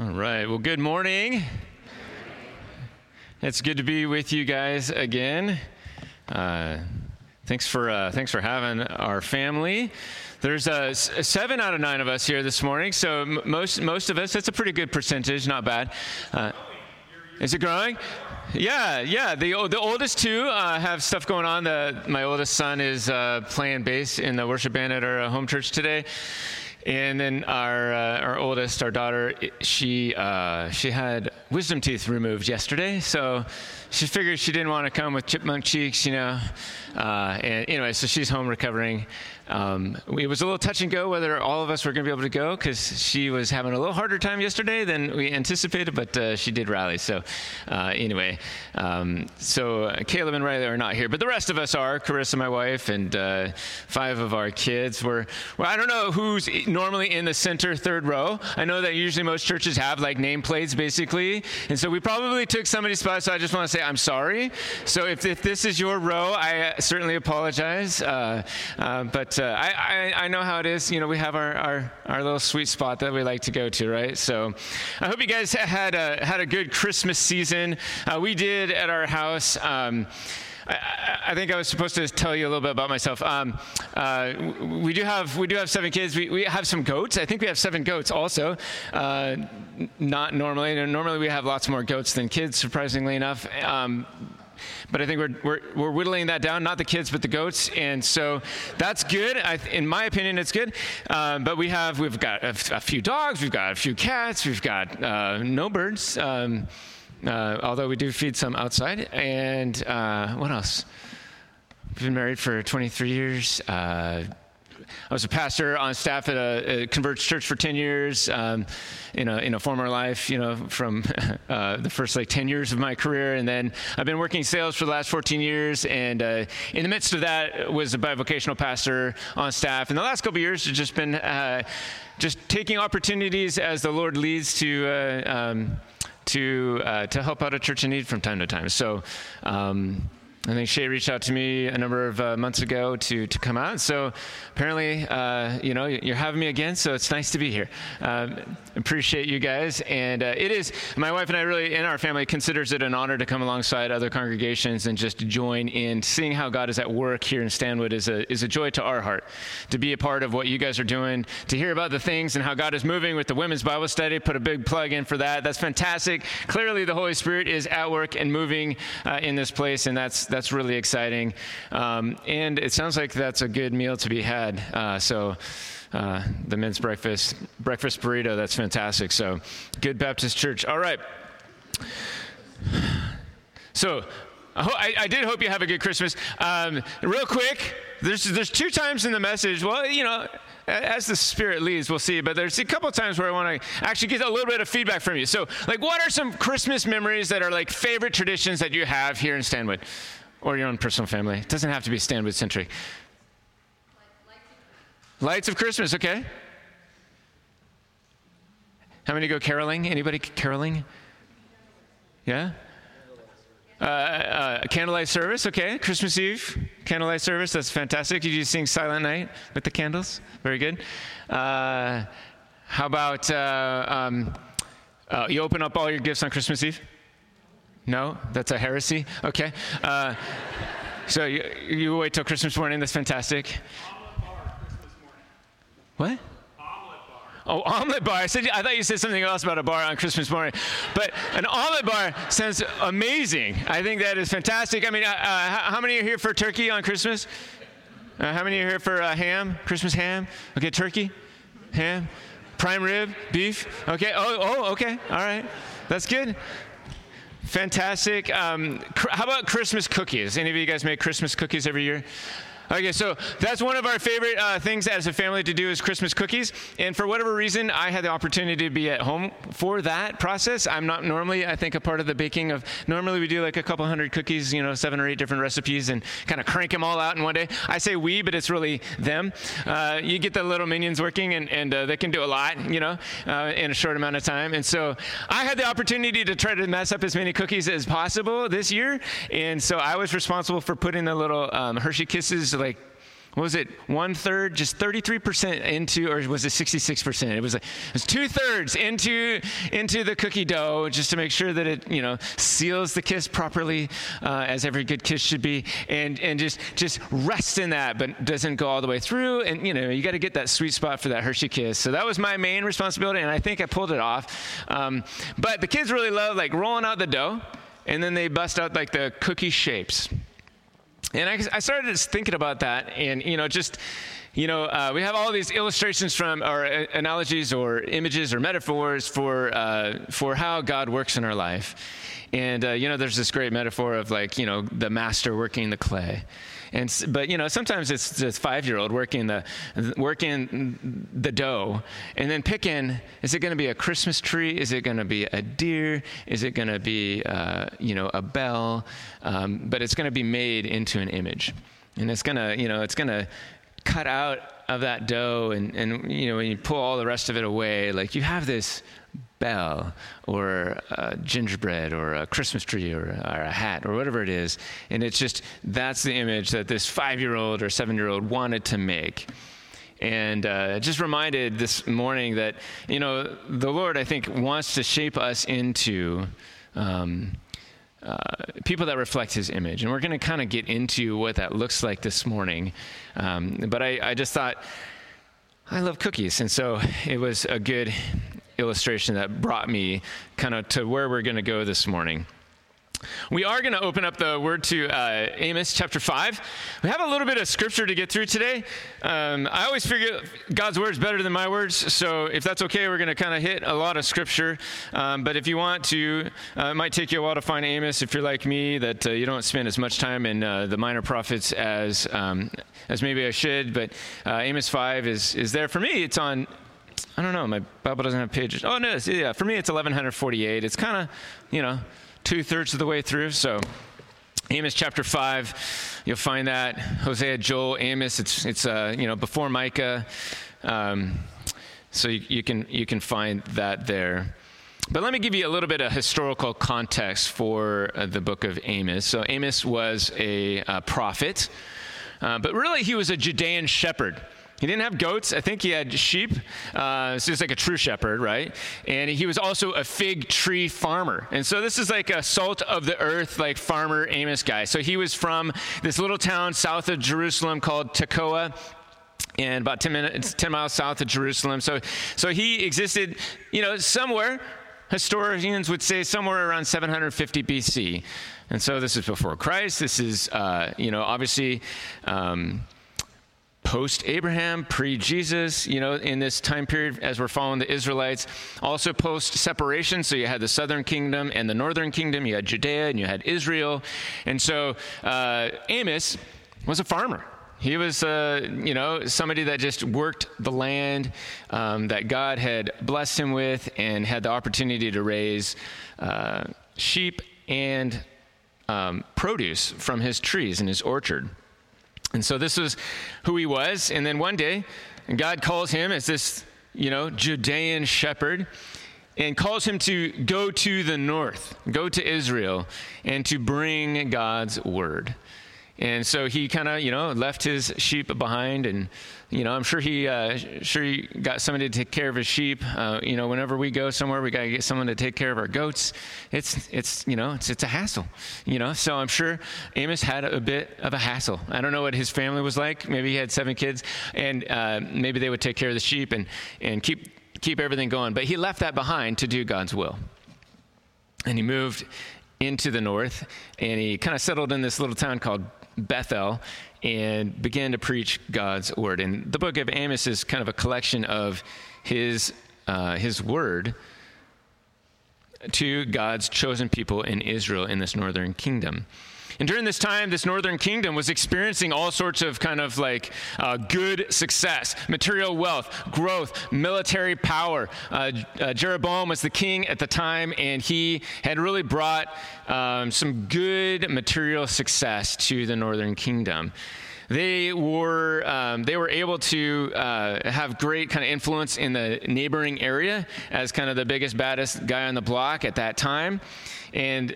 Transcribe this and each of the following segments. All right. Well, good morning. It's good to be with you guys again. Thanks for having our family. There's 7 out of 9 of us here this morning, so most of us. That's a pretty good percentage. Not bad. Is it growing? Yeah. The oldest two have stuff going on. My oldest son is playing bass in the worship band at our home church today. And then our oldest, our daughter, she had wisdom teeth removed yesterday, so she figured she didn't want to come with chipmunk cheeks, you know. And anyway, so she's home recovering. It was a little touch and go whether all of us were going to be able to go because she was having a little harder time yesterday than we anticipated, but she did rally. So anyway, Caleb and Riley are not here, but the rest of us are. Carissa, my wife, and 5 of our kids were. Well, I don't know who's normally in the center third row. I know that usually most churches have like nameplates basically, and so we probably took somebody's spot, so I just want to say I'm sorry. So if this is your row, I certainly apologize, but I know how it is. You know, we have our little sweet spot that we like to go to, right? So I hope you guys had a good Christmas season. We did at our house. I think I was supposed to tell you a little bit about myself. We do have 7 kids. We have some goats. I think we have 7 goats also. Not normally. Normally we have lots more goats than kids, surprisingly enough. But I think we're whittling that down, not the kids, but the goats, and so that's good. In my opinion, it's good. But we've got a few dogs, we've got a few cats, we've got no birds, although we do feed some outside. And what else? We've been married for 23 years. I was a pastor on staff at a Converge Church for 10 years, in a former life, you know, from the first 10 years of my career. And then I've been working sales for the last 14 years. And in the midst of that was a bivocational pastor on staff. And the last couple of years, it's just been just taking opportunities as the Lord leads to help out a church in need from time to time. So, I think Shay reached out to me a number of months ago to come out. So apparently, you're having me again, so it's nice to be here. Appreciate you guys. And it is, my wife and I really, in our family, considers it an honor to come alongside other congregations and just join in. Seeing how God is at work here in Stanwood is a joy to our heart. To be a part of what you guys are doing, to hear about the things and how God is moving with the women's Bible study, put a big plug in for that. That's fantastic. Clearly, the Holy Spirit is at work and moving in this place, and that's really exciting. And it sounds like that's a good meal to be had. So the men's breakfast burrito, that's fantastic. So good Baptist church. All right. So I did hope you have a good Christmas. Real quick, there's 2 times in the message. Well, you know, as the Spirit leads, we'll see. But there's a couple times where I want to actually get a little bit of feedback from you. So, what are some Christmas memories that are favorite traditions that you have here in Stanwood, or your own personal family? It doesn't have to be Stanwood centric. Lights of Christmas. Okay. How many go caroling? Anybody caroling? Yeah. Candlelight service, okay. Christmas Eve, candlelight service, that's fantastic. Did you sing Silent Night with the candles? Very good. How about you open up all your gifts on Christmas Eve? No? That's a heresy? Okay. So you wait till Christmas morning, that's fantastic. Omelette bar Christmas morning. What? Oh, omelet bar. I thought you said something else about a bar on Christmas morning. But an omelet bar sounds amazing. I think that is fantastic. I mean, how many are here for turkey on Christmas? How many are here for ham? Christmas ham? Okay, turkey, ham, prime rib, beef. Okay. Oh, okay. All right. That's good. Fantastic. How about Christmas cookies? Any of you guys make Christmas cookies every year? Okay, so that's one of our favorite things as a family to do is Christmas cookies. And for whatever reason, I had the opportunity to be at home for that process. I'm not normally, I think, a part of the baking of, normally we do a couple hundred cookies, 7 or 8 different recipes and kind of crank them all out in one day. I say we, but it's really them. You get the little minions working and they can do a lot, in a short amount of time. And so I had the opportunity to try to mess up as many cookies as possible this year. And so I was responsible for putting the little Hershey Kisses, What was it, 1/3, just 33% into, or was it 66%? It was 2/3 into the cookie dough, just to make sure that it, seals the kiss properly, as every good kiss should be, and just rest in that, but doesn't go all the way through. And you got to get that sweet spot for that Hershey kiss. So that was my main responsibility, and I think I pulled it off. But the kids really love rolling out the dough, and then they bust out the cookie shapes. And I started just thinking about that, and we have all these illustrations from our analogies or images or metaphors for how God works in our life. And there's this great metaphor of the master working the clay. But sometimes it's this 5-year-old working the dough and then picking, is it going to be a Christmas tree? Is it going to be a deer? Is it going to be, a bell? But it's going to be made into an image, and it's going to cut out of that dough. And when you pull all the rest of it away, you have this bell or gingerbread or a Christmas tree or a hat or whatever it is. And it's just, that's the image that this 5-year-old or 7-year-old wanted to make. And just reminded this morning that, the Lord, I think, wants to shape us into people that reflect his image. And we're going to kind of get into what that looks like this morning. But I just thought, I love cookies. And so it was a good illustration that brought me kind of to where we're going to go this morning. We are going to open up the word to Amos chapter 5. We have a little bit of scripture to get through today. I always figure God's word is better than my words, so if that's okay, we're going to kind of hit a lot of scripture. But if you want to, it might take you a while to find Amos if you're like me, that you don't spend as much time in the minor prophets as maybe I should. But Amos 5 is there for me. It's on, I don't know, my Bible doesn't have pages. Oh, no, yeah, for me it's 1148. It's kind of, 2/3 of the way through. So Amos chapter 5, you'll find that. Hosea, Joel, Amos, it's before Micah. So you can find that there. But let me give you a little bit of historical context for the book of Amos. So Amos was a prophet, but really he was a Judean shepherd. He didn't have goats. I think he had sheep. So he's like a true shepherd, right? And he was also a fig tree farmer. And so this is like a salt of the earth, farmer Amos guy. So he was from this little town south of Jerusalem called Tekoa, and about 10 miles south of Jerusalem. So he existed, somewhere. Historians would say somewhere around 750 BC. And so this is before Christ. This is, obviously, post-Abraham, pre-Jesus, in this time period as we're following the Israelites. Also post-separation, so you had the southern kingdom and the northern kingdom. You had Judea and you had Israel. And so Amos was a farmer. He was, somebody that just worked the land that God had blessed him with and had the opportunity to raise sheep and produce from his trees and his orchard. And so this was who he was. And then one day, God calls him as this, Judean shepherd, and calls him to go to the north, go to Israel, and to bring God's word. And so he kind of, left his sheep behind, and, I'm sure he got somebody to take care of his sheep. Whenever we go somewhere, we got to get someone to take care of our goats. It's a hassle, So I'm sure Amos had a bit of a hassle. I don't know what his family was like. Maybe he had 7 kids, and maybe they would take care of the sheep and keep everything going. But he left that behind to do God's will, and he moved into the north, and he kind of settled in this little town called Bethel and began to preach God's word. And the book of Amos is kind of a collection of his word to God's chosen people in Israel in this northern kingdom. And during this time, this northern kingdom was experiencing all sorts of kind of good success, material wealth, growth, military power. Jeroboam was the king at the time, and he had really brought some good material success to the northern kingdom. They were able to have great kind of influence in the neighboring area as kind of the biggest, baddest guy on the block at that time. And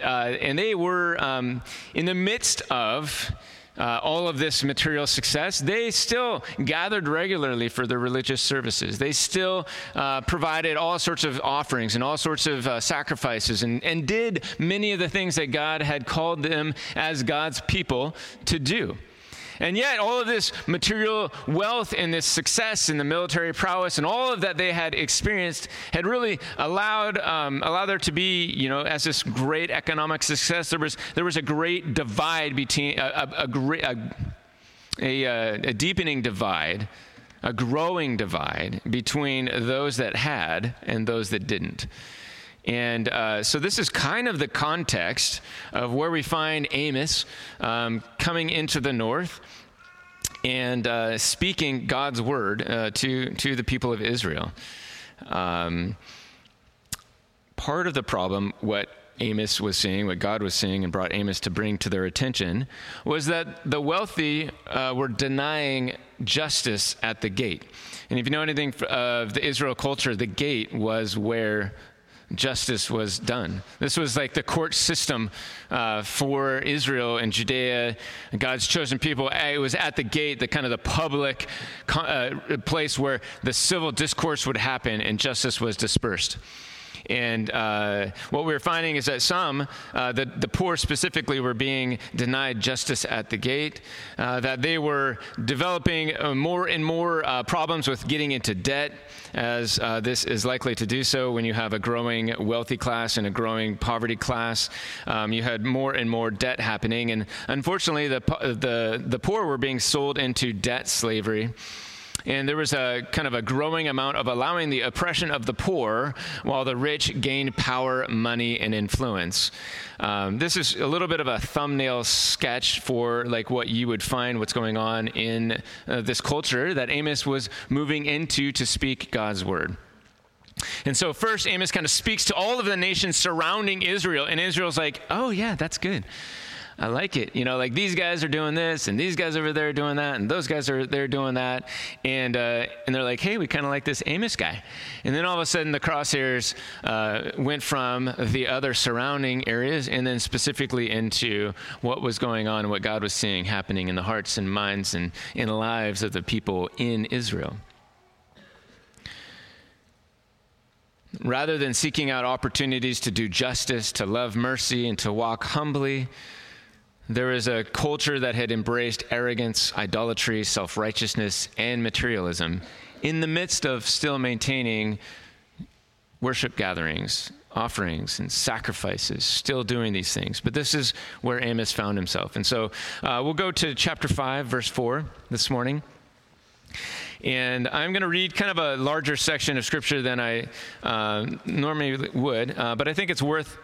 they were in the midst of all of this material success, they still gathered regularly for their religious services. They still provided all sorts of offerings and all sorts of sacrifices and did many of the things that God had called them as God's people to do. And yet all of this material wealth and this success and the military prowess and all of that they had experienced had really allowed there to be, as this great economic success, there was a great divide between, a deepening divide, a growing divide between those that had and those that didn't. And so this is kind of the context of where we find Amos coming into the north and speaking God's word to the people of Israel. Part of the problem, what Amos was seeing, what God was seeing and brought Amos to bring to their attention, was that the wealthy were denying justice at the gate. And if you know anything of the Israel culture, the gate was where justice was done. This was like the court system for Israel and Judea and God's chosen people. It was at the gate, the kind of the public place where the civil discourse would happen and justice was dispersed. And what we were finding is that some, the poor specifically, were being denied justice at the gate, that they were developing more and more problems with getting into debt, as this is likely to do so when you have a growing wealthy class and a growing poverty class. You had more and more debt happening, and unfortunately, the poor were being sold into debt slavery. And there was a kind of a growing amount of allowing the oppression of the poor while the rich gained power, money, and influence. This is a little bit of a thumbnail sketch for like what you would find what's going on in this culture that Amos was moving into to speak God's word. And so first, Amos kind of speaks to all of the nations surrounding Israel, and Israel's like, oh yeah, that's good. I like it. Like these guys are doing this and these guys over there are doing that and those guys are there doing that. And they're like, hey, we kind of like this Amos guy. And then all of a sudden the crosshairs went from the other surrounding areas and then specifically into what was going on and what God was seeing happening in the hearts and minds and in lives of the people in Israel. Rather than seeking out opportunities to do justice, to love mercy, and to walk humbly, there is a culture that had embraced arrogance, idolatry, self-righteousness, and materialism in the midst of still maintaining worship gatherings, offerings, and sacrifices, still doing these things. But this is where Amos found himself. And so we'll go to chapter 5, verse 4 this morning. And I'm going to read kind of a larger section of Scripture than I normally would, but I think it's worth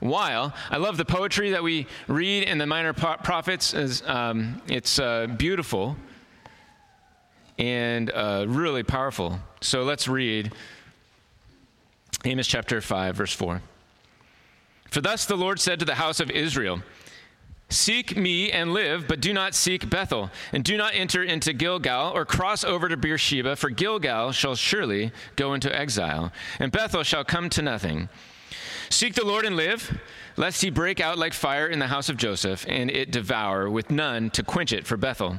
while. I love the poetry that we read in the Minor Prophets. It's beautiful and really powerful. So let's read Amos chapter 5, verse 4. For thus the Lord said to the house of Israel, seek me and live, but do not seek Bethel, and do not enter into Gilgal or cross over to Beersheba, for Gilgal shall surely go into exile, and Bethel shall come to nothing. Seek the Lord and live, lest he break out like fire in the house of Joseph, and it devour with none to quench it for Bethel.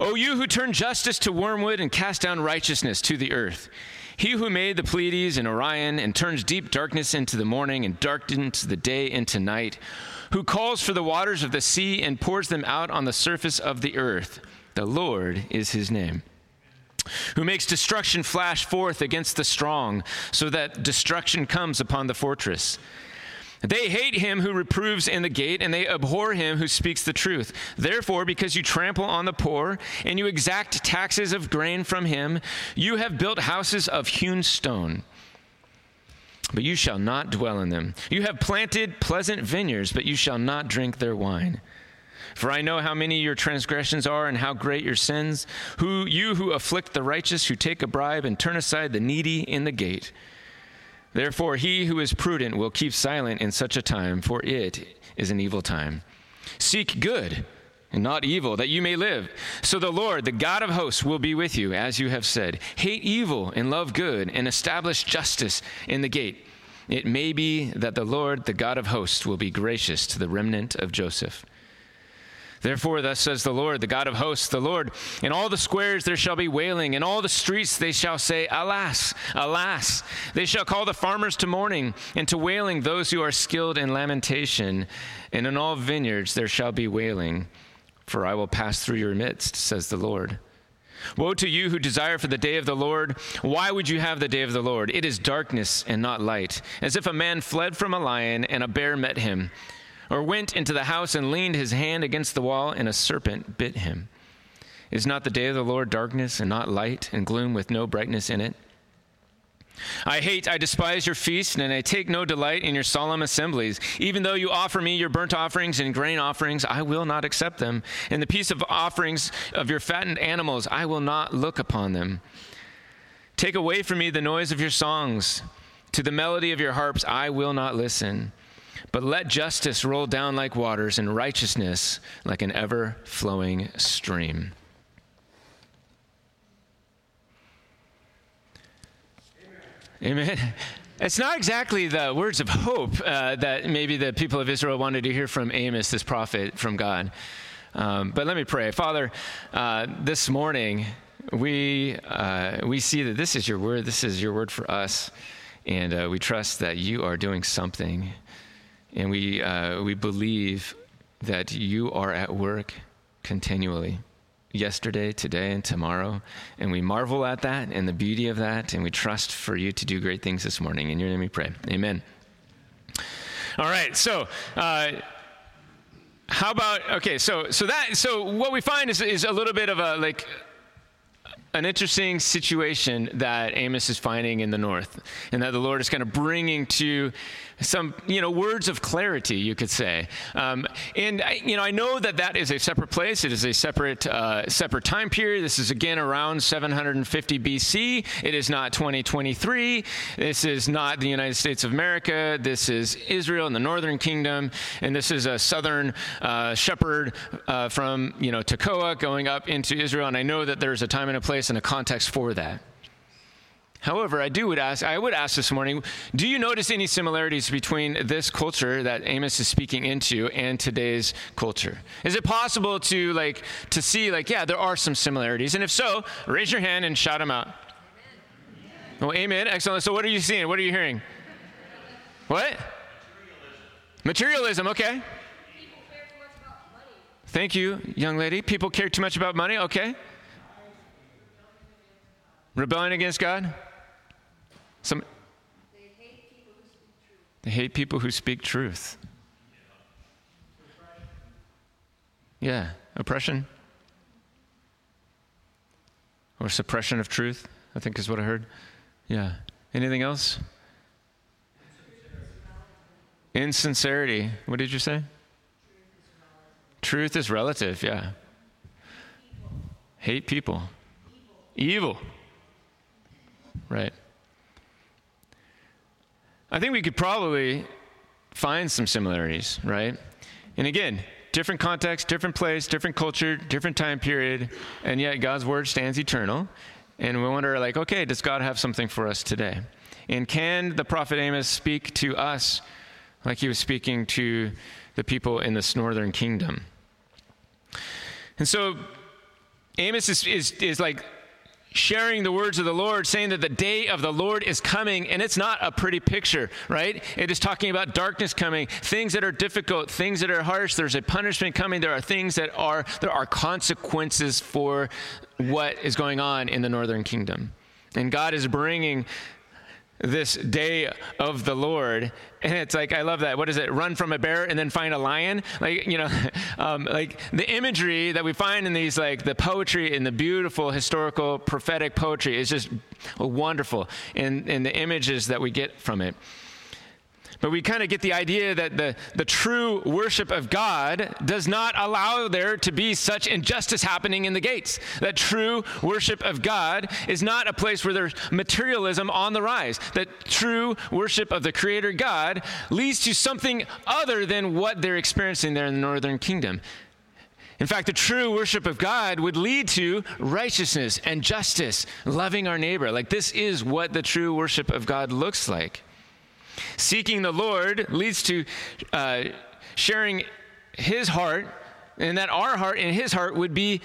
O you who turn justice to wormwood and cast down righteousness to the earth, he who made the Pleiades and Orion and turns deep darkness into the morning and darkens the day into night, who calls for the waters of the sea and pours them out on the surface of the earth, the Lord is his name. Who makes destruction flash forth against the strong, so that destruction comes upon the fortress. They hate him who reproves in the gate, and they abhor him who speaks the truth. Therefore, because you trample on the poor, and you exact taxes of grain from him, you have built houses of hewn stone, but you shall not dwell in them. You have planted pleasant vineyards, but you shall not drink their wine. For I know how many your transgressions are and how great your sins. You who afflict the righteous, who take a bribe and turn aside the needy in the gate. Therefore he who is prudent will keep silent in such a time, for it is an evil time. Seek good and not evil, that you may live. So the Lord, the God of hosts, will be with you, as you have said. Hate evil and love good, and establish justice in the gate. It may be that the Lord, the God of hosts, will be gracious to the remnant of Joseph. Therefore, thus says the Lord, the God of hosts, the Lord, in all the squares there shall be wailing. In all the streets they shall say, alas, alas. They shall call the farmers to mourning and to wailing those who are skilled in lamentation. And in all vineyards there shall be wailing, for I will pass through your midst, says the Lord. Woe to you who desire for the day of the Lord. Why would you have the day of the Lord? It is darkness and not light, as if a man fled from a lion and a bear met him, or went into the house and leaned his hand against the wall, and a serpent bit him. Is not the day of the Lord darkness and not light, and gloom with no brightness in it? I hate, I despise your feast, and I take no delight in your solemn assemblies. Even though you offer me your burnt offerings and grain offerings, I will not accept them. And the peace of offerings of your fattened animals, I will not look upon them. Take away from me the noise of your songs. To the melody of your harps, I will not listen. But let justice roll down like waters, and righteousness like an ever-flowing stream. Amen. It's not exactly the words of hope that maybe the people of Israel wanted to hear from Amos, this prophet from God. But let me pray. Father, this morning, we see that this is your word. This is your word for us. And we trust that you are doing something. And we believe that you are at work continually. Yesterday, today, and tomorrow, and we marvel at that and the beauty of that, and we trust for you to do great things this morning. In your name we pray. Amen. All right, so how about, okay, so what we find is a little bit of a, like, an interesting situation that Amos is finding in the north, and that the Lord is kind of bringing to some, words of clarity, you could say. I know that is a separate place. It is a separate time period. This is, again, around 750 BC. It is not 2023. This is not the United States of America. This is Israel and the northern kingdom, and this is a southern shepherd from, Tekoa going up into Israel, and I know that there's a time and a place and a context for that. However, I would ask this morning, do you notice any similarities between this culture that Amos is speaking into and today's culture? Is it possible to see, there are some similarities? And if so, raise your hand and shout them out. Amen. Well, amen. Excellent. So what are you seeing? What are you hearing? What? Materialism. Okay. People care too much about money. Thank you, young lady. People care too much about money. Okay. Rebellion against God? They hate people who speak truth. They hate people who speak truth. Yeah, oppression. Or suppression of truth, I think is what I heard. Yeah. Anything else? Insincerity. What did you say? Truth is relative, yeah. Hate people. Evil. Right. I think we could probably find some similarities, right? And again, different context, different place, different culture, different time period, and yet God's word stands eternal. And we wonder, okay, does God have something for us today? And can the prophet Amos speak to us like he was speaking to the people in this northern kingdom? And so Amos is like sharing the words of the Lord, saying that the day of the Lord is coming, and it's not a pretty picture, right? It is talking about darkness coming, things that are difficult, things that are harsh. There's a punishment coming. There are things there are consequences for what is going on in the northern kingdom. And God is bringing this day of the Lord, and it's I love that. What is it? Run from a bear and then find a lion? The imagery that we find in these, the poetry and the beautiful historical prophetic poetry is just wonderful, and the images that we get from it. But we kind of get the idea that the true worship of God does not allow there to be such injustice happening in the gates. That true worship of God is not a place where there's materialism on the rise. That true worship of the Creator God leads to something other than what they're experiencing there in the northern kingdom. In fact, the true worship of God would lead to righteousness and justice, loving our neighbor. This is what the true worship of God looks like. Seeking the Lord leads to sharing his heart and that our heart and his heart would be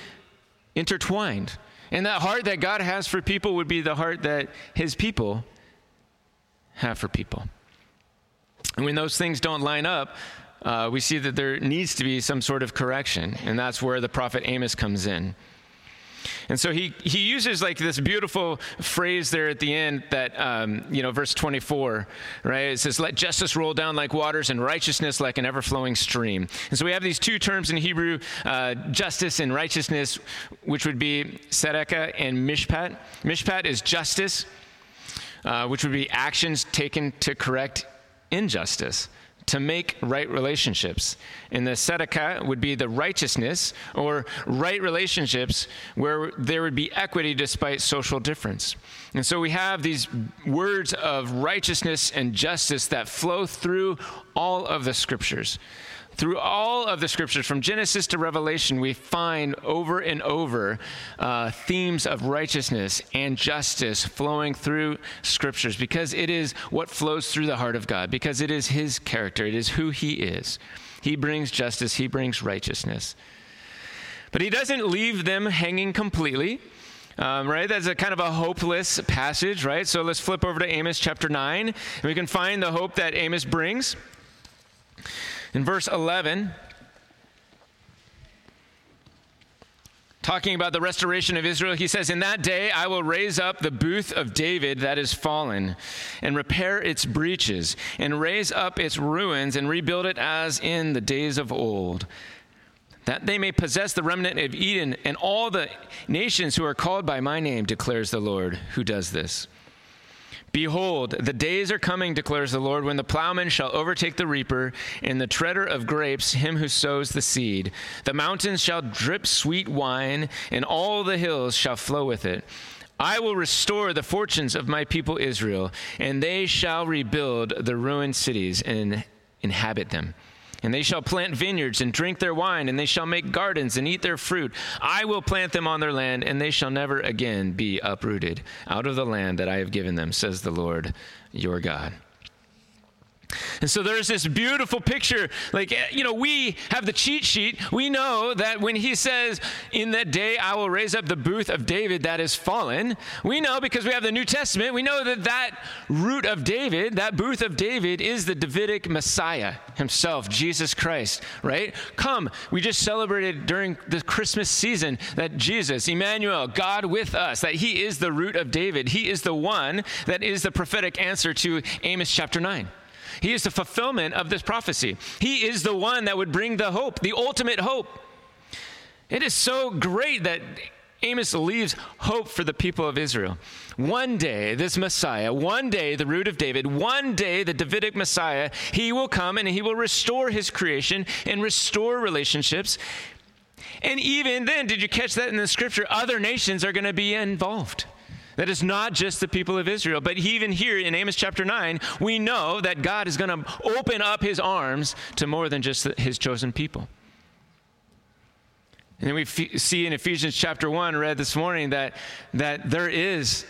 intertwined. And that heart that God has for people would be the heart that his people have for people. And when those things don't line up, we see that there needs to be some sort of correction. And that's where the prophet Amos comes in. And so he uses like this beautiful phrase there at the end that, verse 24, right? It says, let justice roll down like waters and righteousness like an ever-flowing stream. And so we have these two terms in Hebrew, justice and righteousness, which would be tzedakah and mishpat. Mishpat is justice, which would be actions taken to correct injustice, to make right relationships. And the tzedakah would be the righteousness or right relationships where there would be equity despite social difference. And so we have these words of righteousness and justice that flow through all of the scriptures. Through all of the scriptures, from Genesis to Revelation, we find over and over themes of righteousness and justice flowing through scriptures, because it is what flows through the heart of God, because it is his character. It is who he is. He brings justice. He brings righteousness. But he doesn't leave them hanging completely. Right? That's a kind of a hopeless passage, right? So let's flip over to Amos chapter 9, and we can find the hope that Amos brings. In verse 11, talking about the restoration of Israel, he says, in that day I will raise up the booth of David that is fallen, and repair its breaches, and raise up its ruins, and rebuild it as in the days of old, that they may possess the remnant of Eden and all the nations who are called by my name, declares the Lord who does this. Behold, the days are coming, declares the Lord, when the plowman shall overtake the reaper, and the treader of grapes, him who sows the seed. The mountains shall drip sweet wine, and all the hills shall flow with it. I will restore the fortunes of my people Israel, and they shall rebuild the ruined cities and inhabit them. And they shall plant vineyards and drink their wine, and they shall make gardens and eat their fruit. I will plant them on their land, and they shall never again be uprooted out of the land that I have given them, says the Lord your God. And so there's this beautiful picture. Like, we have the cheat sheet. We know that when he says, in that day I will raise up the booth of David that is fallen, we know because we have the New Testament, we know that that root of David, that booth of David, is the Davidic Messiah himself, Jesus Christ, right? Come, we just celebrated during the Christmas season that Jesus, Emmanuel, God with us, that he is the root of David. He is the one that is the prophetic answer to Amos chapter 9. He is the fulfillment of this prophecy. He is the one that would bring the hope, the ultimate hope. It is so great that Amos leaves hope for the people of Israel. One day, this Messiah, one day, the root of David, one day, the Davidic Messiah, he will come and he will restore his creation and restore relationships. And even then, did you catch that in the scripture? Other nations are going to be involved. That is not just the people of Israel, but even here in Amos chapter 9, we know that God is going to open up his arms to more than just his chosen people. And then we see in Ephesians chapter 1, read this morning, that there is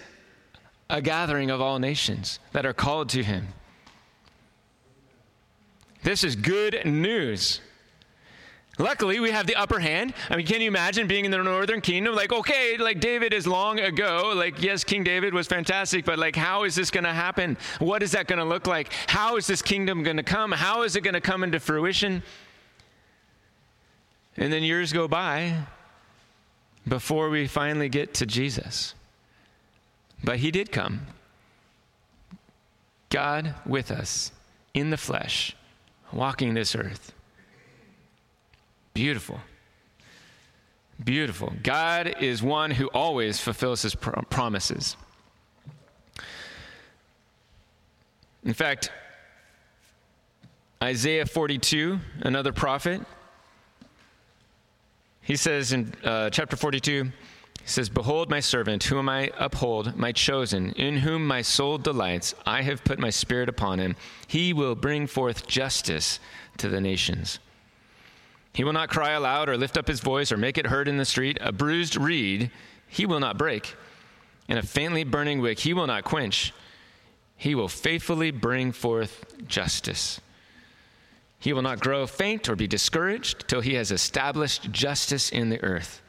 a gathering of all nations that are called to him. This is good news. Luckily, we have the upper hand. I mean, can you imagine being in the northern kingdom? Like, okay, like David is long ago. Like, yes, King David was fantastic, but like, how is this going to happen? What is that going to look like? How is this kingdom going to come? How is it going to come into fruition? And then years go by before we finally get to Jesus. But he did come. God with us in the flesh, walking this earth. Beautiful. Beautiful. God is one who always fulfills his promises. In fact, Isaiah 42, another prophet, he says in chapter 42, he says, behold, my servant, whom I uphold, my chosen, in whom my soul delights, I have put my spirit upon him. He will bring forth justice to the nations. He will not cry aloud or lift up his voice or make it heard in the street. A bruised reed he will not break, and a faintly burning wick he will not quench. He will faithfully bring forth justice. He will not grow faint or be discouraged till he has established justice in the earth,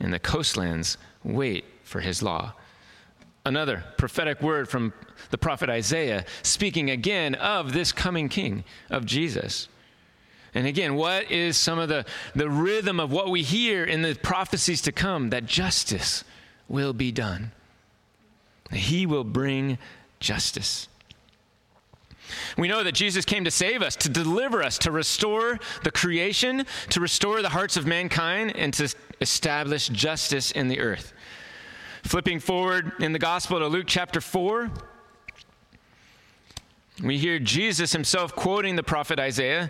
and the coastlands wait for his law." Another prophetic word from the prophet Isaiah, speaking again of this coming king, of Jesus. And again, what is some of the rhythm of what we hear in the prophecies to come? That justice will be done. He will bring justice. We know that Jesus came to save us, to deliver us, to restore the creation, to restore the hearts of mankind, and to establish justice in the earth. Flipping forward in the gospel to Luke chapter 4, we hear Jesus himself quoting the prophet Isaiah,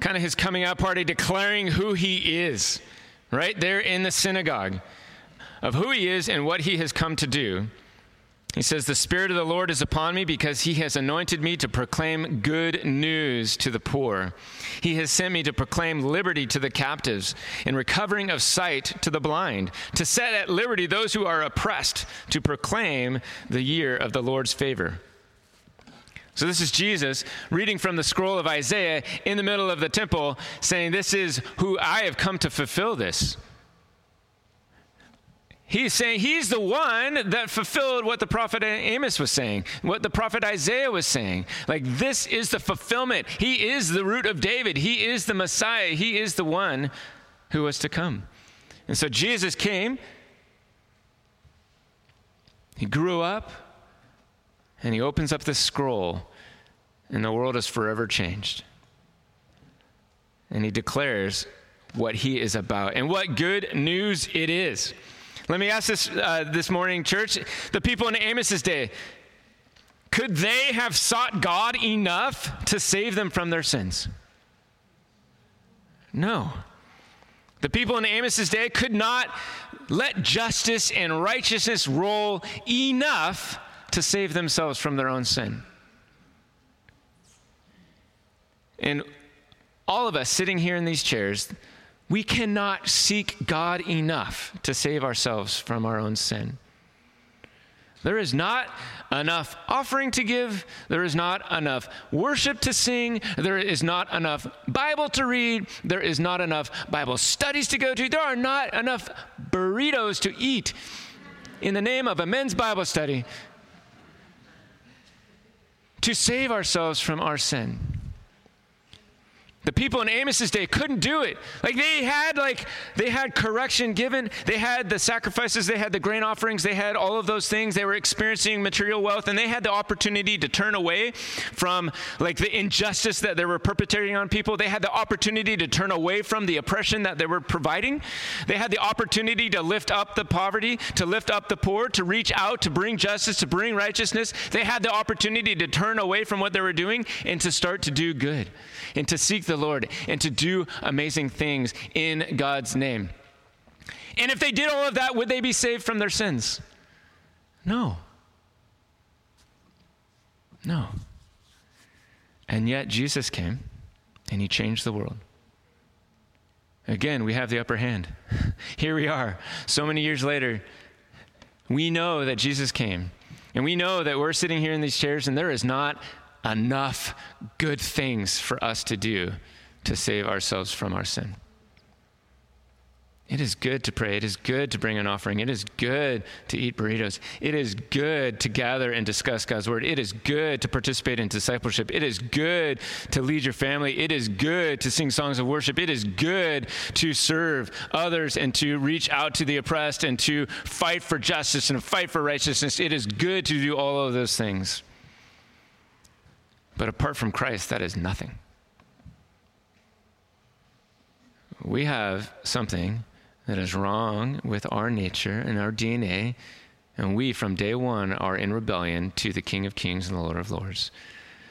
kind of his coming out party, declaring who he is, right there in the synagogue, of who he is and what he has come to do. He says, "The Spirit of the Lord is upon me because he has anointed me to proclaim good news to the poor. He has sent me to proclaim liberty to the captives and recovering of sight to the blind, to set at liberty those who are oppressed, to proclaim the year of the Lord's favor." So this is Jesus reading from the scroll of Isaiah in the middle of the temple, saying, this is who I have come to fulfill this. He's saying he's the one that fulfilled what the prophet Amos was saying, what the prophet Isaiah was saying. Like, this is the fulfillment. He is the root of David. He is the Messiah. He is the one who was to come. And so Jesus came. He grew up. And he opens up this scroll, and the world is forever changed. And he declares what he is about, and what good news it is. Let me ask this this morning, church. The people in Amos's day, could they have sought God enough to save them from their sins? No. The people in Amos's day could not let justice and righteousness roll enough to save themselves from their own sin. And all of us sitting here in these chairs, we cannot seek God enough to save ourselves from our own sin. There is not enough offering to give. There is not enough worship to sing. There is not enough Bible to read. There is not enough Bible studies to go to. There are not enough burritos to eat in the name of a men's Bible study to save ourselves from our sin. The people in Amos's day couldn't do it. They had correction given. They had the sacrifices. They had the grain offerings. They had all of those things. They were experiencing material wealth, and they had the opportunity to turn away from the injustice that they were perpetrating on people. They had the opportunity to turn away from the oppression that they were providing. They had the opportunity to lift up the poverty, to lift up the poor, to reach out, to bring justice, to bring righteousness. They had the opportunity to turn away from what they were doing and to start to do good and to seek the Lord and to do amazing things in God's name. And if they did all of that, would they be saved from their sins? No. And yet Jesus came and he changed the world. Again, we have the upper hand. Here we are, so many years later. We know that Jesus came, and we know that we're sitting here in these chairs and there is not enough good things for us to do to save ourselves from our sin. It is good to pray. It is good to bring an offering. It is good to eat burritos. It is good to gather and discuss God's word. It is good to participate in discipleship. It is good to lead your family. It is good to sing songs of worship. It is good to serve others and to reach out to the oppressed and to fight for justice and fight for righteousness. It is good to do all of those things. But apart from Christ, that is nothing. We have something that is wrong with our nature and our DNA, and we from day one are in rebellion to the King of Kings and the Lord of Lords.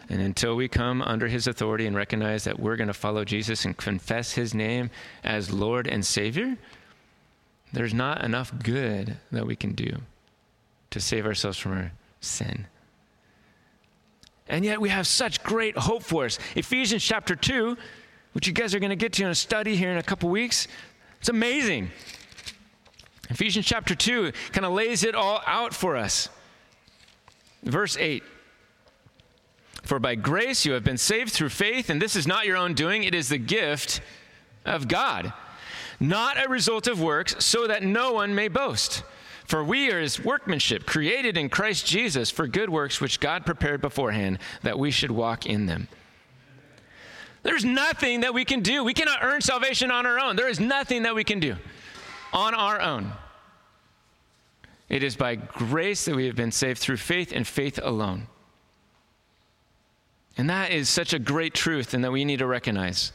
And until we come under his authority and recognize that we're going to follow Jesus and confess his name as Lord and Savior, there's not enough good that we can do to save ourselves from our sin. And yet we have such great hope for us. Ephesians chapter 2, which you guys are going to get to in a study here in a couple weeks. It's amazing. Ephesians chapter 2 kind of lays it all out for us. Verse 8. For by grace you have been saved through faith, and this is not your own doing. It is the gift of God, not a result of works, so that no one may boast. For we are his workmanship, created in Christ Jesus for good works, which God prepared beforehand that we should walk in them. There's nothing that we can do. We cannot earn salvation on our own. There is nothing that we can do on our own. It is by grace that we have been saved through faith and faith alone. And that is such a great truth, and that we need to recognize.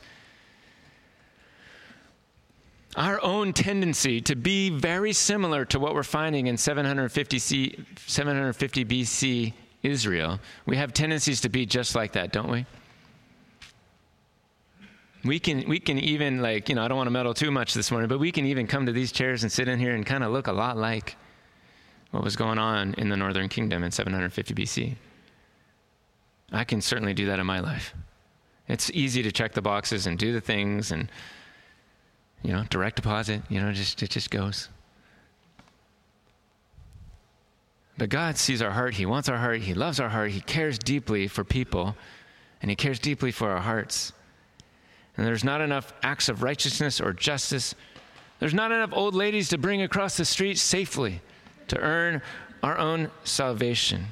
Our own tendency to be very similar to what we're finding in 750 BC Israel. We have tendencies to be just like that, don't we? We can even, like, I don't want to meddle too much this morning, but we can even come to these chairs and sit in here and kind of look a lot like what was going on in the Northern Kingdom in 750 BC. I can certainly do that in my life. It's easy to check the boxes and do the things and, direct deposit, it just goes. But God sees our heart. He wants our heart. He loves our heart. He cares deeply for people, and he cares deeply for our hearts. And there's not enough acts of righteousness or justice. There's not enough old ladies to bring across the street safely to earn our own salvation.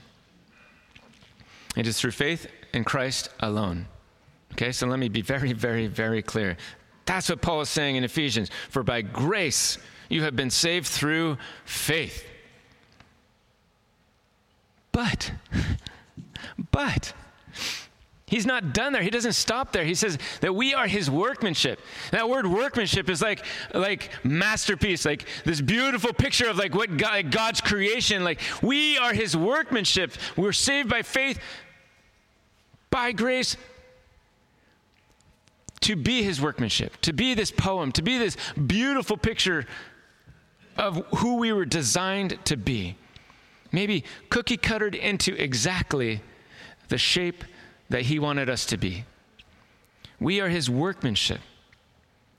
It is through faith in Christ alone. Okay, so let me be very, very, very clear. That's what Paul is saying in Ephesians. For by grace you have been saved through faith. But, he's not done there. He doesn't stop there. He says that we are his workmanship. That word workmanship is like masterpiece, like this beautiful picture of God's creation. Like, we are his workmanship. We're saved by faith, by grace, to be his workmanship, to be this poem, to be this beautiful picture of who we were designed to be. Maybe cookie-cuttered into exactly the shape that he wanted us to be. We are his workmanship.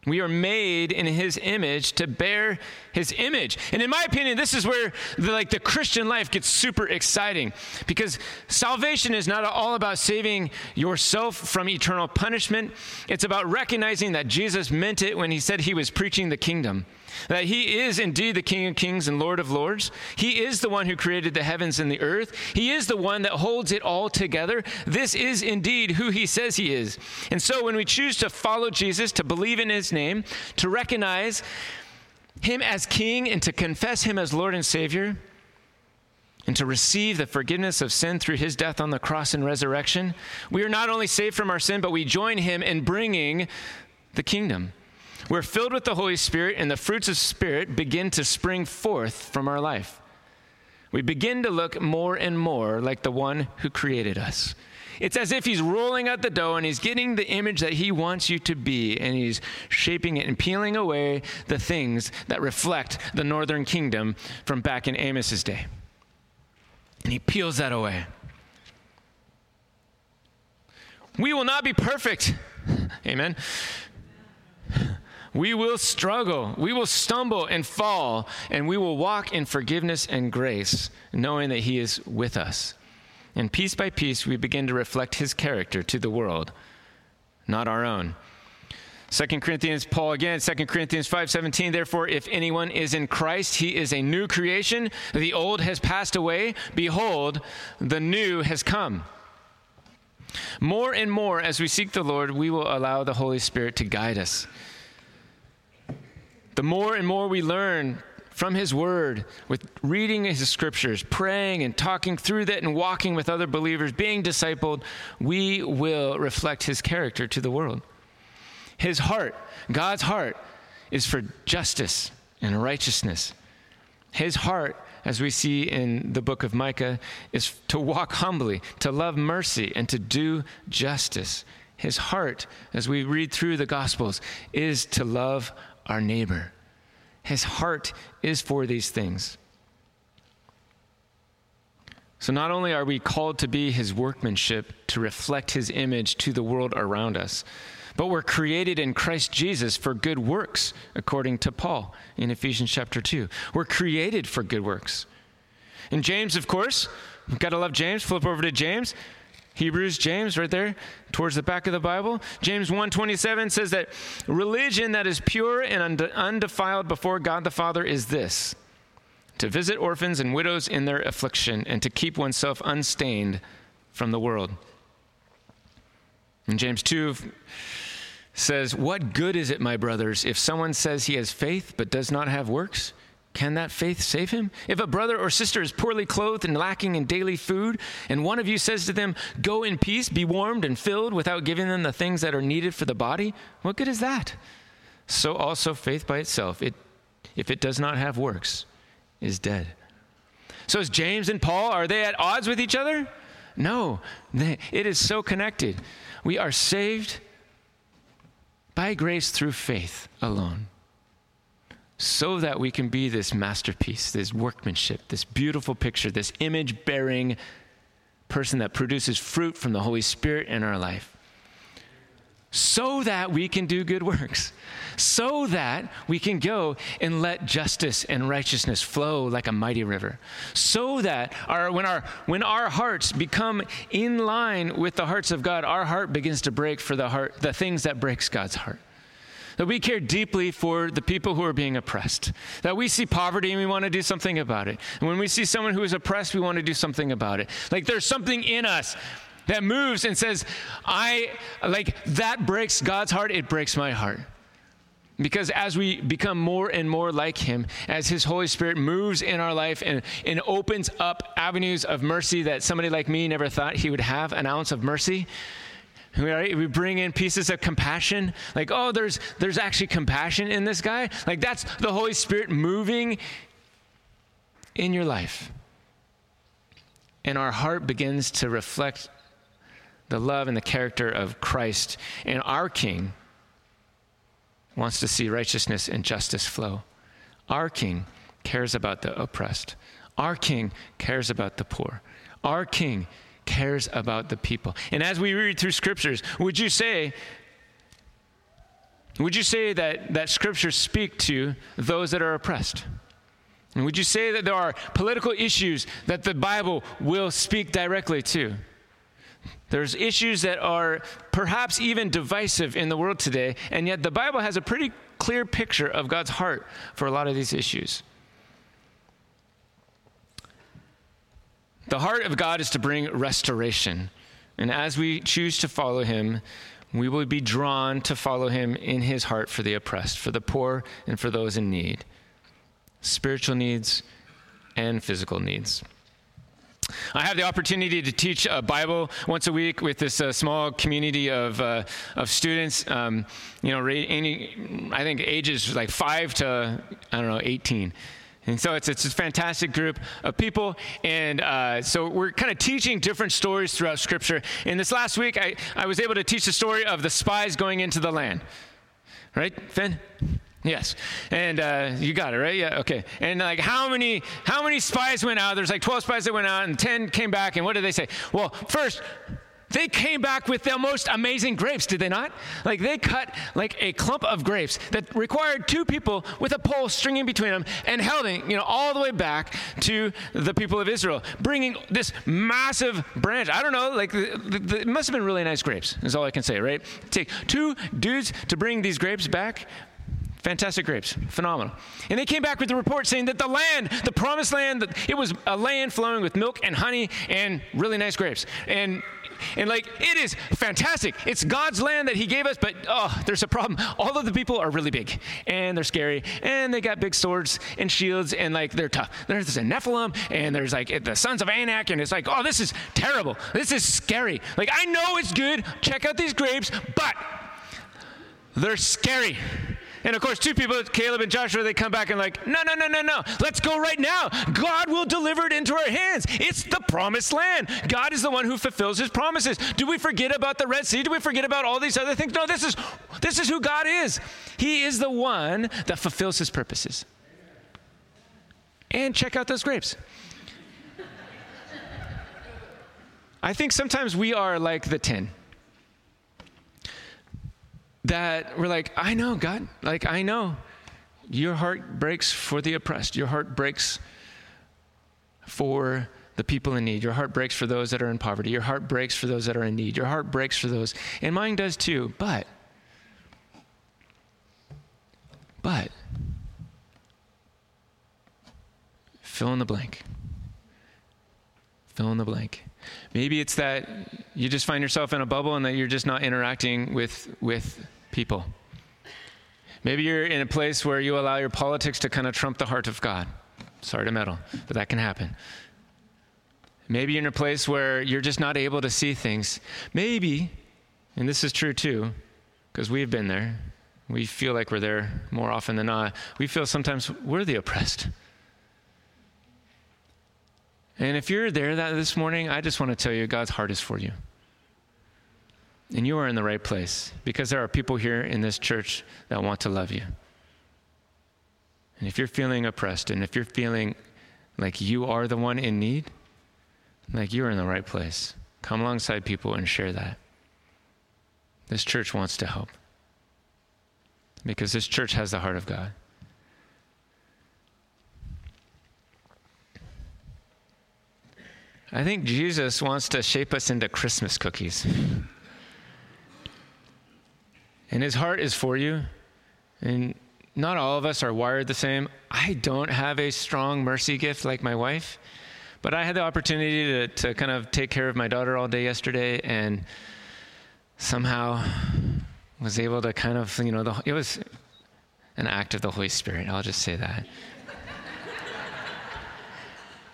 We are made in his image to bear his image. And in my opinion, this is where the Christian life gets super exciting, because salvation is not all about saving yourself from eternal punishment. It's about recognizing that Jesus meant it when he said he was preaching the kingdom, that he is indeed the King of Kings and Lord of Lords. He is the one who created the heavens and the earth. He is the one that holds it all together. This is indeed who he says he is. And so when we choose to follow Jesus, to believe in his name, to recognize him as King and to confess him as Lord and Savior, and to receive the forgiveness of sin through his death on the cross and resurrection, we are not only saved from our sin, but we join him in bringing the kingdom. We're filled with the Holy Spirit, and the fruits of Spirit begin to spring forth from our life. We begin to look more and more like the one who created us. It's as if he's rolling out the dough, and he's getting the image that he wants you to be, and he's shaping it and peeling away the things that reflect the northern kingdom from back in Amos's day. And he peels that away. We will not be perfect. Amen. We will struggle, we will stumble and fall, and we will walk in forgiveness and grace, knowing that he is with us. And piece by piece, we begin to reflect his character to the world, not our own. 2 Corinthians, Paul again, 2 Corinthians 5:17, therefore, if anyone is in Christ, he is a new creation. The old has passed away. Behold, the new has come. More and more, as we seek the Lord, we will allow the Holy Spirit to guide us. The more and more we learn from his word, with reading his scriptures, praying and talking through that and walking with other believers, being discipled, we will reflect his character to the world. His heart, God's heart, is for justice and righteousness. His heart, as we see in the book of Micah, is to walk humbly, to love mercy, and to do justice. His heart, as we read through the Gospels, is to love our neighbor. His heart is for these things. So not only are we called to be his workmanship, to reflect his image to the world around us, but we're created in Christ Jesus for good works, according to Paul in Ephesians chapter 2. We're created for good works. And James, of course, we've got to love James. Flip over to James. Hebrews, James, right there, towards the back of the Bible. James 1:27 says that religion that is pure and undefiled before God the Father is this, to visit orphans and widows in their affliction and to keep oneself unstained from the world. And James 2 says, what good is it, my brothers, if someone says he has faith but does not have works? Can that faith save him? If a brother or sister is poorly clothed and lacking in daily food, and one of you says to them, go in peace, be warmed and filled, without giving them the things that are needed for the body, what good is that? So also faith by itself, if it does not have works, is dead. So is James and Paul, are they at odds with each other? No, it is so connected. We are saved by grace through faith alone, so that we can be this masterpiece, this workmanship, this beautiful picture, this image-bearing person that produces fruit from the Holy Spirit in our life, so that we can do good works, so that we can go and let justice and righteousness flow like a mighty river, so that when our hearts become in line with the hearts of God, our heart begins to break for the things that breaks God's heart. That we care deeply for the people who are being oppressed, that we see poverty and we want to do something about it. And when we see someone who is oppressed, we want to do something about it. Like there's something in us that moves and says, that breaks God's heart, it breaks my heart. Because as we become more and more like him, as his Holy Spirit moves in our life and opens up avenues of mercy that somebody like me never thought he would have, an ounce of mercy, we bring in pieces of compassion, like, oh, there's actually compassion in this guy. Like that's the Holy Spirit moving in your life. And our heart begins to reflect the love and the character of Christ. And our King wants to see righteousness and justice flow. Our King cares about the oppressed. Our King cares about the poor. Our King cares about the people. And as we read through scriptures, would you say that scriptures speak to those that are oppressed? And would you say that there are political issues that the Bible will speak directly to? There's issues that are perhaps even divisive in the world today, and yet the Bible has a pretty clear picture of God's heart for a lot of these issues. The heart of God is to bring restoration. And as we choose to follow him, we will be drawn to follow him in his heart for the oppressed, for the poor, and for those in need. Spiritual needs and physical needs. I have the opportunity to teach a Bible once a week with this small community of students. I think ages like 5 to, 18. And so it's a fantastic group of people. And so we're kind of teaching different stories throughout Scripture. And this last week, I was able to teach the story of the spies going into the land. Right, Finn? Yes. And you got it, right? Yeah, okay. And like how many spies went out? There's like 12 spies that went out and 10 came back. And what did they say? Well, first, they came back with the most amazing grapes, did they not? Like they cut like a clump of grapes that required two people with a pole stringing between them and held it, all the way back to the people of Israel, bringing this massive branch. I don't know, like it must have been really nice grapes is all I can say, right? Take two dudes to bring these grapes back. Fantastic grapes, phenomenal. And they came back with the report saying that the land, the promised land, it was a land flowing with milk and honey and really nice grapes. And like, it is fantastic. It's God's land that he gave us, but there's a problem. All of the people are really big and they're scary and they got big swords and shields and like, they're tough. There's a Nephilim and there's like the sons of Anak and it's like, oh, this is terrible. This is scary. Like, I know it's good. Check out these grapes, but they're scary. And of course, two people, Caleb and Joshua, they come back and like, no. Let's go right now. God will deliver it into our hands. It's the promised land. God is the one who fulfills his promises. Do we forget about the Red Sea? Do we forget about all these other things? No, this is who God is. He is the one that fulfills his purposes. And check out those grapes. I think sometimes we are like the tin. That we're like, I know, God, like, I know your heart breaks for the oppressed. Your heart breaks for the people in need. Your heart breaks for those that are in poverty. Your heart breaks for those that are in need. Your heart breaks for those. And mine does too. But, fill in the blank. Fill in the blank. Maybe it's that you just find yourself in a bubble and that you're just not interacting with people. Maybe you're in a place where you allow your politics to kind of trump the heart of God. Sorry to meddle, but that can happen. Maybe you're in a place where you're just not able to see things. Maybe, and this is true too, because we've been there. We feel like we're there more often than not. We feel sometimes we're the oppressed. And if you're there this morning, I just want to tell you, God's heart is for you. And you are in the right place, because there are people here in this church that want to love you. And if you're feeling oppressed, and if you're feeling like you are the one in need, like you're in the right place, come alongside people and share that. This church wants to help, because this church has the heart of God. I think Jesus wants to shape us into Christmas cookies. And his heart is for you. And not all of us are wired the same. I don't have a strong mercy gift like my wife, but I had the opportunity to kind of take care of my daughter all day yesterday, and somehow was able to kind of, you know, it was an act of the Holy Spirit. I'll just say that.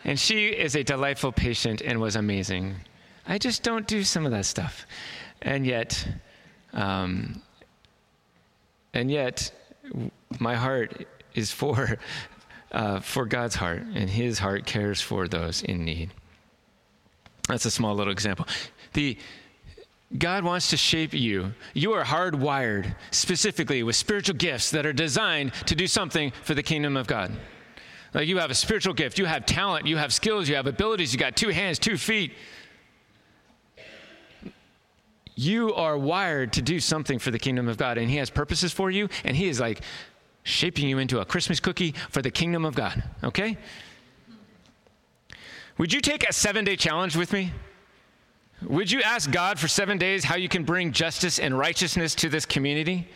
And she is a delightful patient and was amazing. I just don't do some of that stuff. And yet, my heart is for God's heart, and his heart cares for those in need. That's a small little example. God wants to shape you. You are hardwired specifically with spiritual gifts that are designed to do something for the kingdom of God. Like, you have a spiritual gift, you have talent, you have skills, you have abilities, you got two hands, 2 feet. You are wired to do something for the kingdom of God, and he has purposes for you, and he is like shaping you into a Christmas cookie for the kingdom of God, okay? Would you take a 7-day challenge with me? Would you ask God for 7 days how you can bring justice and righteousness to this community?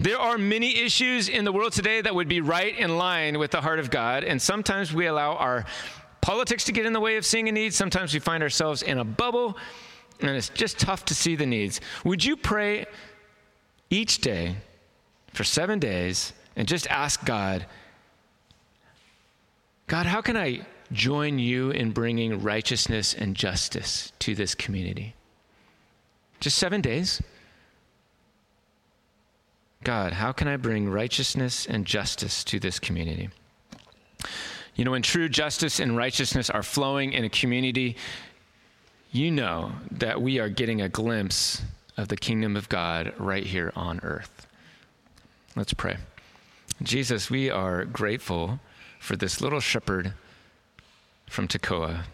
There are many issues in the world today that would be right in line with the heart of God, and sometimes we allow our politics to get in the way of seeing a need. Sometimes we find ourselves in a bubble, and it's just tough to see the needs. Would you pray each day for 7 days and just ask God, how can I join you in bringing righteousness and justice to this community? Just 7 days. God, how can I bring righteousness and justice to this community? You know, when true justice and righteousness are flowing in a community, you know that we are getting a glimpse of the kingdom of God right here on earth. Let's pray. Jesus, we are grateful for this little shepherd from Tekoa.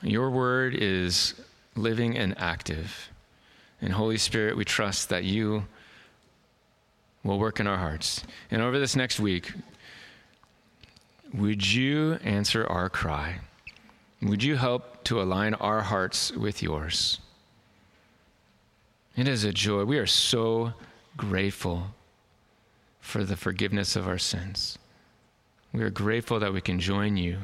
Your word is living and active. And Holy Spirit, we trust that you will work in our hearts. And over this next week, would you answer our cry? Would you help to align our hearts with yours? It is a joy. We are so grateful for the forgiveness of our sins. We are grateful that we can join you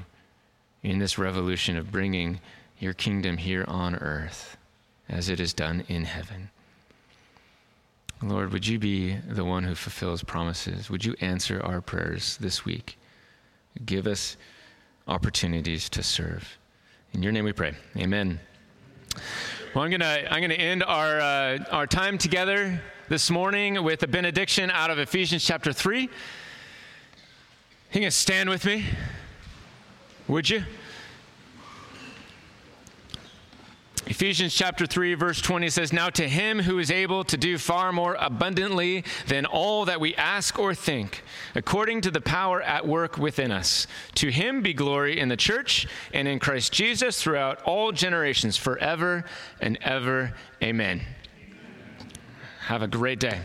in this revolution of bringing your kingdom here on earth as it is done in heaven. Lord, would you be the one who fulfills promises? Would you answer our prayers this week? Give us opportunities to serve. In your name we pray. Amen. Well, I'm gonna end our time together this morning with a benediction out of Ephesians chapter 3. You can stand with me, would you? Ephesians chapter 3, verse 20 says, "Now to him who is able to do far more abundantly than all that we ask or think, according to the power at work within us. To him be glory in the church and in Christ Jesus throughout all generations, forever and ever. Amen." Have a great day.